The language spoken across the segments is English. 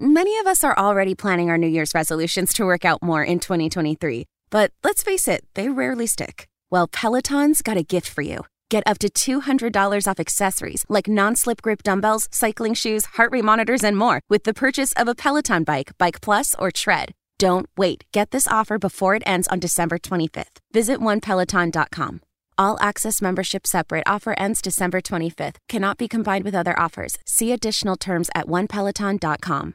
Many of us are already planning our New Year's resolutions to work out more in 2023, but let's face it, they rarely stick. Well, Peloton's got a gift for you. Get up to $200 off accessories like non-slip grip dumbbells, cycling shoes, heart rate monitors, and more with the purchase of a Peloton bike, Bike Plus, or Tread. Don't wait. Get this offer before it ends on December 25th. Visit OnePeloton.com. All access membership separate. Offer ends December 25th. Cannot be combined with other offers. See additional terms at OnePeloton.com.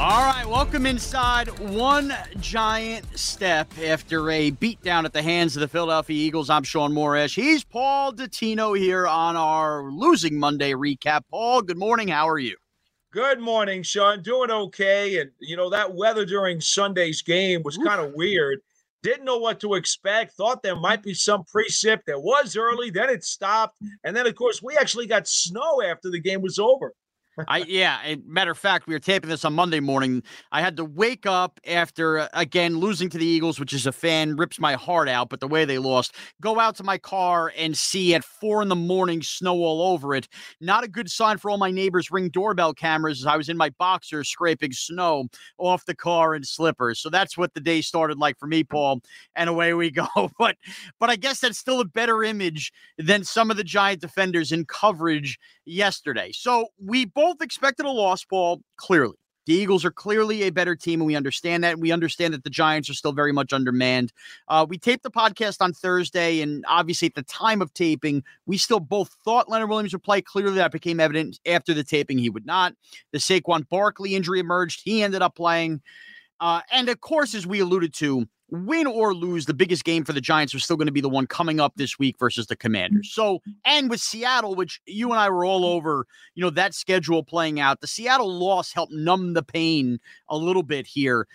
All right, welcome inside. One giant step after a beatdown at the hands of the Philadelphia Eagles. I'm Sean Moresh. He's Paul DeTino here on our Losing Monday recap. Paul, good morning. How are you? Good morning, Sean. Doing okay. And, you know, that weather during Sunday's game was kind of weird. Didn't know what to expect. Thought there might be some precip. There was early. Then it stopped. And then, of course, we actually got snow after the game was over. Yeah, matter of fact, we were taping this on Monday morning. I had to wake up after, again, losing to the Eagles, which is a fan, rips my heart out, but the way they lost, go out to my car and see at 4 a.m, snow all over it. Not a good sign for all my neighbors' Ring doorbell cameras as I was in my boxer scraping snow off the car in slippers. So that's what the day started like for me, Paul, and away we go. But I guess that's still a better image than some of the Giant defenders in coverage yesterday. So we both expected a loss, Paul, clearly. The Eagles are clearly a better team, and we understand that. We understand that the Giants are still very much undermanned. We taped the podcast on Thursday, and obviously at the time of taping, we still both thought Leonard Williams would play. Clearly that became evident after the taping he would not. The Saquon Barkley injury emerged. He ended up playing. And, of course, as we alluded to, win or lose, the biggest game for the Giants was still going to be the one coming up this week versus the Commanders. So, and with Seattle, which you and I were all over, you know, that schedule playing out, the Seattle loss helped numb the pain a little bit here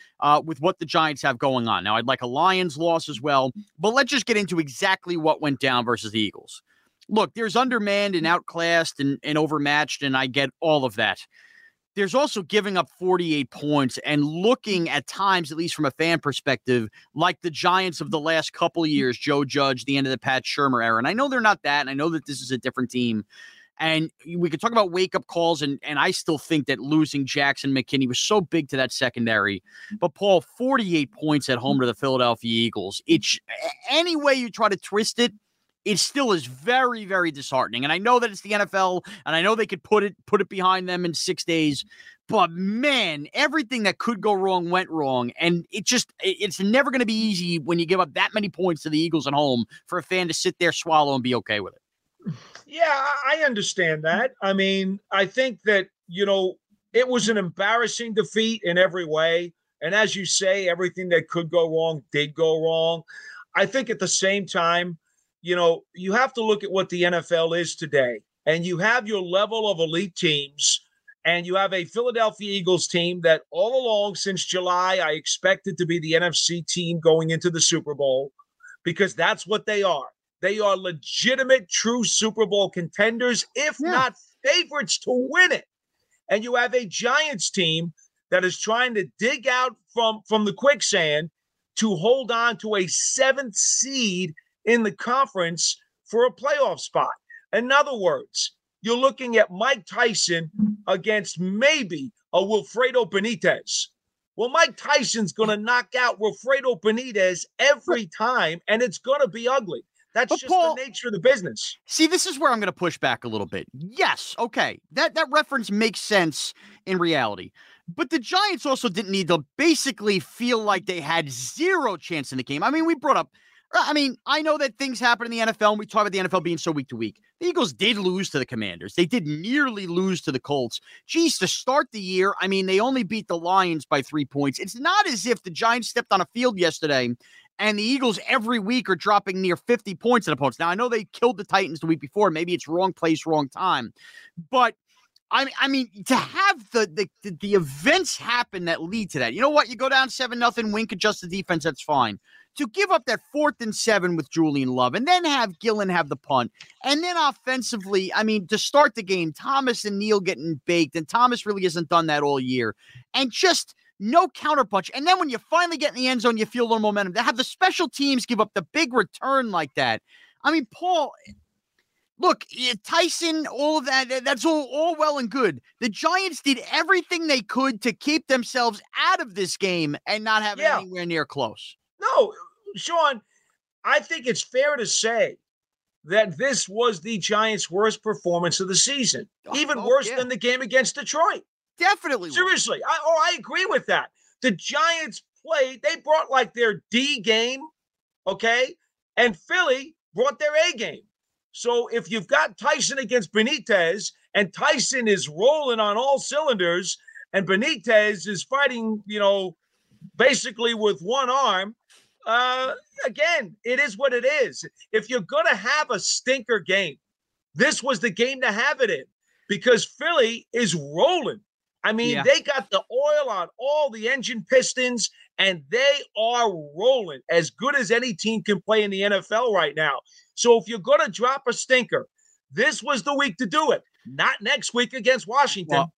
with what the Giants have going on. Now, I'd like a Lions loss as well, but let's just get into exactly what went down versus the Eagles. Look, there's undermanned and outclassed and overmatched, and I get all of that. There's also giving up 48 points and looking at times, at least from a fan perspective, like the Giants of the last couple of years, Joe Judge, the end of the Pat Schurmur era. And I know they're not that, and I know that this is a different team. And we could talk about wake-up calls, and I still think that losing Jackson McKinney was so big to that secondary. But, Paul, 48 points at home to the Philadelphia Eagles. It's any way you try to twist it, it still is very, very disheartening. And I know that it's the NFL, and I know they could put it behind them in 6 days. But, man, everything that could go wrong went wrong. And it's never going to be easy when you give up that many points to the Eagles at home for a fan to sit there, swallow, and be okay with it. Yeah, I understand that. I mean, I think that, you know, it was an embarrassing defeat in every way. And as you say, everything that could go wrong did go wrong. I think at the same time, you know, you have to look at what the NFL is today, and you have your level of elite teams, and you have a Philadelphia Eagles team that all along since July, I expected to be the NFC team going into the Super Bowl because that's what they are. They are legitimate, true Super Bowl contenders, if not favorites to win it. And you have a Giants team that is trying to dig out from the quicksand to hold on to a 7th seed in the conference for a playoff spot. In other words, you're looking at Mike Tyson against maybe a Wilfredo Benitez. Well, Mike Tyson's going to knock out Wilfredo Benitez every time, and it's going to be ugly. That's the nature of the business. See, this is where I'm going to push back a little bit. Yes, okay, that reference makes sense in reality. But the Giants also didn't need to basically feel like they had zero chance in the game. I mean, I know that things happen in the NFL, and we talk about the NFL being so week to week. The Eagles did lose to the Commanders. They did nearly lose to the Colts. Geez, to start the year, I mean, they only beat the Lions by 3 points. It's not as if the Giants stepped on a field yesterday And the Eagles every week are dropping near 50 points at opponents. Now, I know they killed the Titans the week before. Maybe it's wrong place, wrong time. But, I mean, to have the events happen that lead to that. You know what? You go down 7-0, Wink adjusts the defense, that's fine. To give up that 4th and 7 with Julian Love and then have Gillen have the punt. And then offensively, I mean, to start the game, Thomas and Neil getting baked. And Thomas really hasn't done that all year. And just no counterpunch. And then when you finally get in the end zone, you feel a little momentum. To have the special teams give up the big return like that. I mean, Paul... Look, Tyson, all of that, that's all well and good. The Giants did everything they could to keep themselves out of this game and not have anywhere near close. No, Sean, I think it's fair to say that this was the Giants' worst performance of the season, even worse than the game against Detroit. Definitely. Seriously, I agree with that. The Giants played, they brought like their D game, okay, and Philly brought their A game. So if you've got Tyson against Benitez and Tyson is rolling on all cylinders and Benitez is fighting, you know, basically with one arm, again, it is what it is. If you're going to have a stinker game, this was the game to have it in because Philly is rolling. I mean, they got the oil on all the engine pistons and they are rolling as good as any team can play in the NFL right now. So if you're going to drop a stinker, this was the week to do it, not next week against Washington. Well,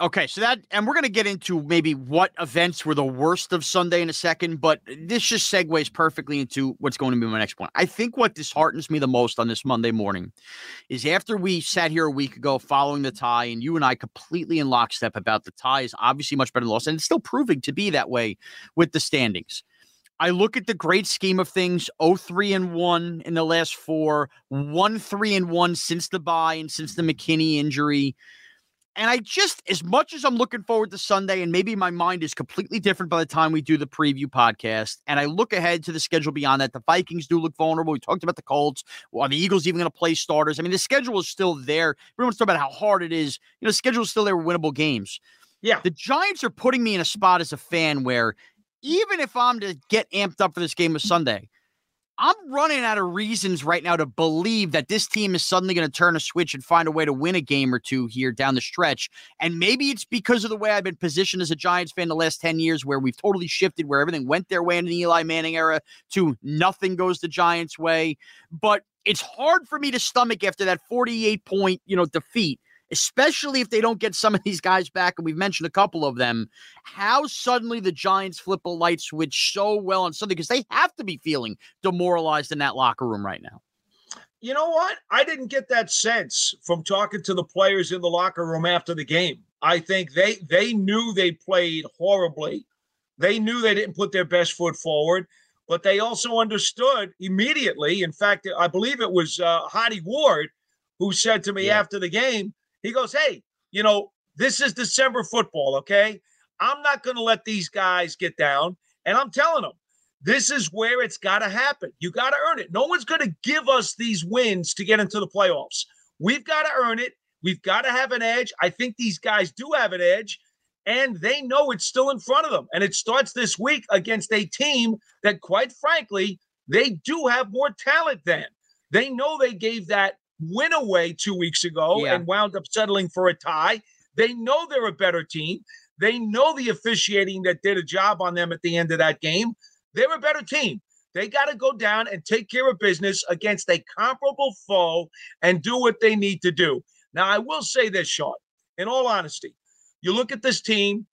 okay, so that – and we're going to get into maybe what events were the worst of Sunday in a second, but this just segues perfectly into what's going to be my next point. I think what disheartens me the most on this Monday morning is after we sat here a week ago following the tie, and you and I completely in lockstep about the tie is obviously much better than loss, and it's still proving to be that way with the standings. I look at the great scheme of things, 0-3-1 in the last 4, 1-3-1 since the bye and since the McKinney injury. And I just, as much as I'm looking forward to Sunday, and maybe my mind is completely different by the time we do the preview podcast, and I look ahead to the schedule beyond that, the Vikings do look vulnerable. We talked about the Colts. Are the Eagles even going to play starters? I mean, the schedule is still there. Everyone's talking about how hard it is. You know, the schedule is still there with winnable games. Yeah. The Giants are putting me in a spot as a fan where even if I'm to get amped up for this game of Sunday, I'm running out of reasons right now to believe that this team is suddenly going to turn a switch and find a way to win a game or two here down the stretch. And maybe it's because of the way I've been positioned as a Giants fan the last 10 years where we've totally shifted, where everything went their way in the Eli Manning era to nothing goes the Giants' way. But it's hard for me to stomach after that 48-point, defeat, especially if they don't get some of these guys back, and we've mentioned a couple of them, how suddenly the Giants flip a light switch so well on Sunday, because they have to be feeling demoralized in that locker room right now. You know what? I didn't get that sense from talking to the players in the locker room after the game. I think they knew they played horribly. They knew they didn't put their best foot forward, but they also understood immediately. In fact, I believe it was Hottie Ward who said to me after the game, he goes, hey, this is December football, okay? I'm not going to let these guys get down. And I'm telling them, this is where it's got to happen. You got to earn it. No one's going to give us these wins to get into the playoffs. We've got to earn it. We've got to have an edge. I think these guys do have an edge, and they know it's still in front of them. And it starts this week against a team that, quite frankly, they do have more talent than. They know they gave that win away 2 weeks ago and wound up settling for a tie. They know they're a better team. They know the officiating that did a job on them at the end of that game. They're a better team. They got to go down and take care of business against a comparable foe and do what they need to do. Now, I will say this, Sean, in all honesty, you look at this team,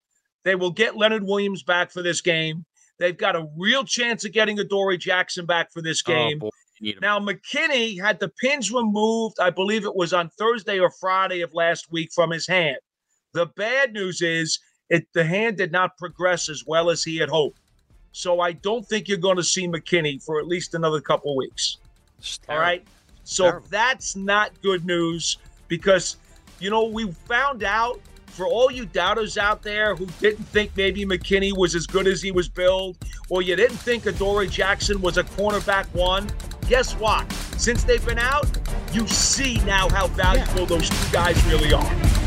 they will get Leonard Williams back for this game. They've got a real chance of getting Adoree Jackson back for this game. Oh, now, McKinney had the pins removed, I believe it was on Thursday or Friday of last week from his hand. The bad news is the hand did not progress as well as he had hoped. So I don't think you're going to see McKinney for at least another couple of weeks. All right? So that's not good news because, we found out, for all you doubters out there who didn't think maybe McKinney was as good as he was billed, or you didn't think Adoree Jackson was a cornerback one, guess what? Since they've been out, you see now how valuable those two guys really are.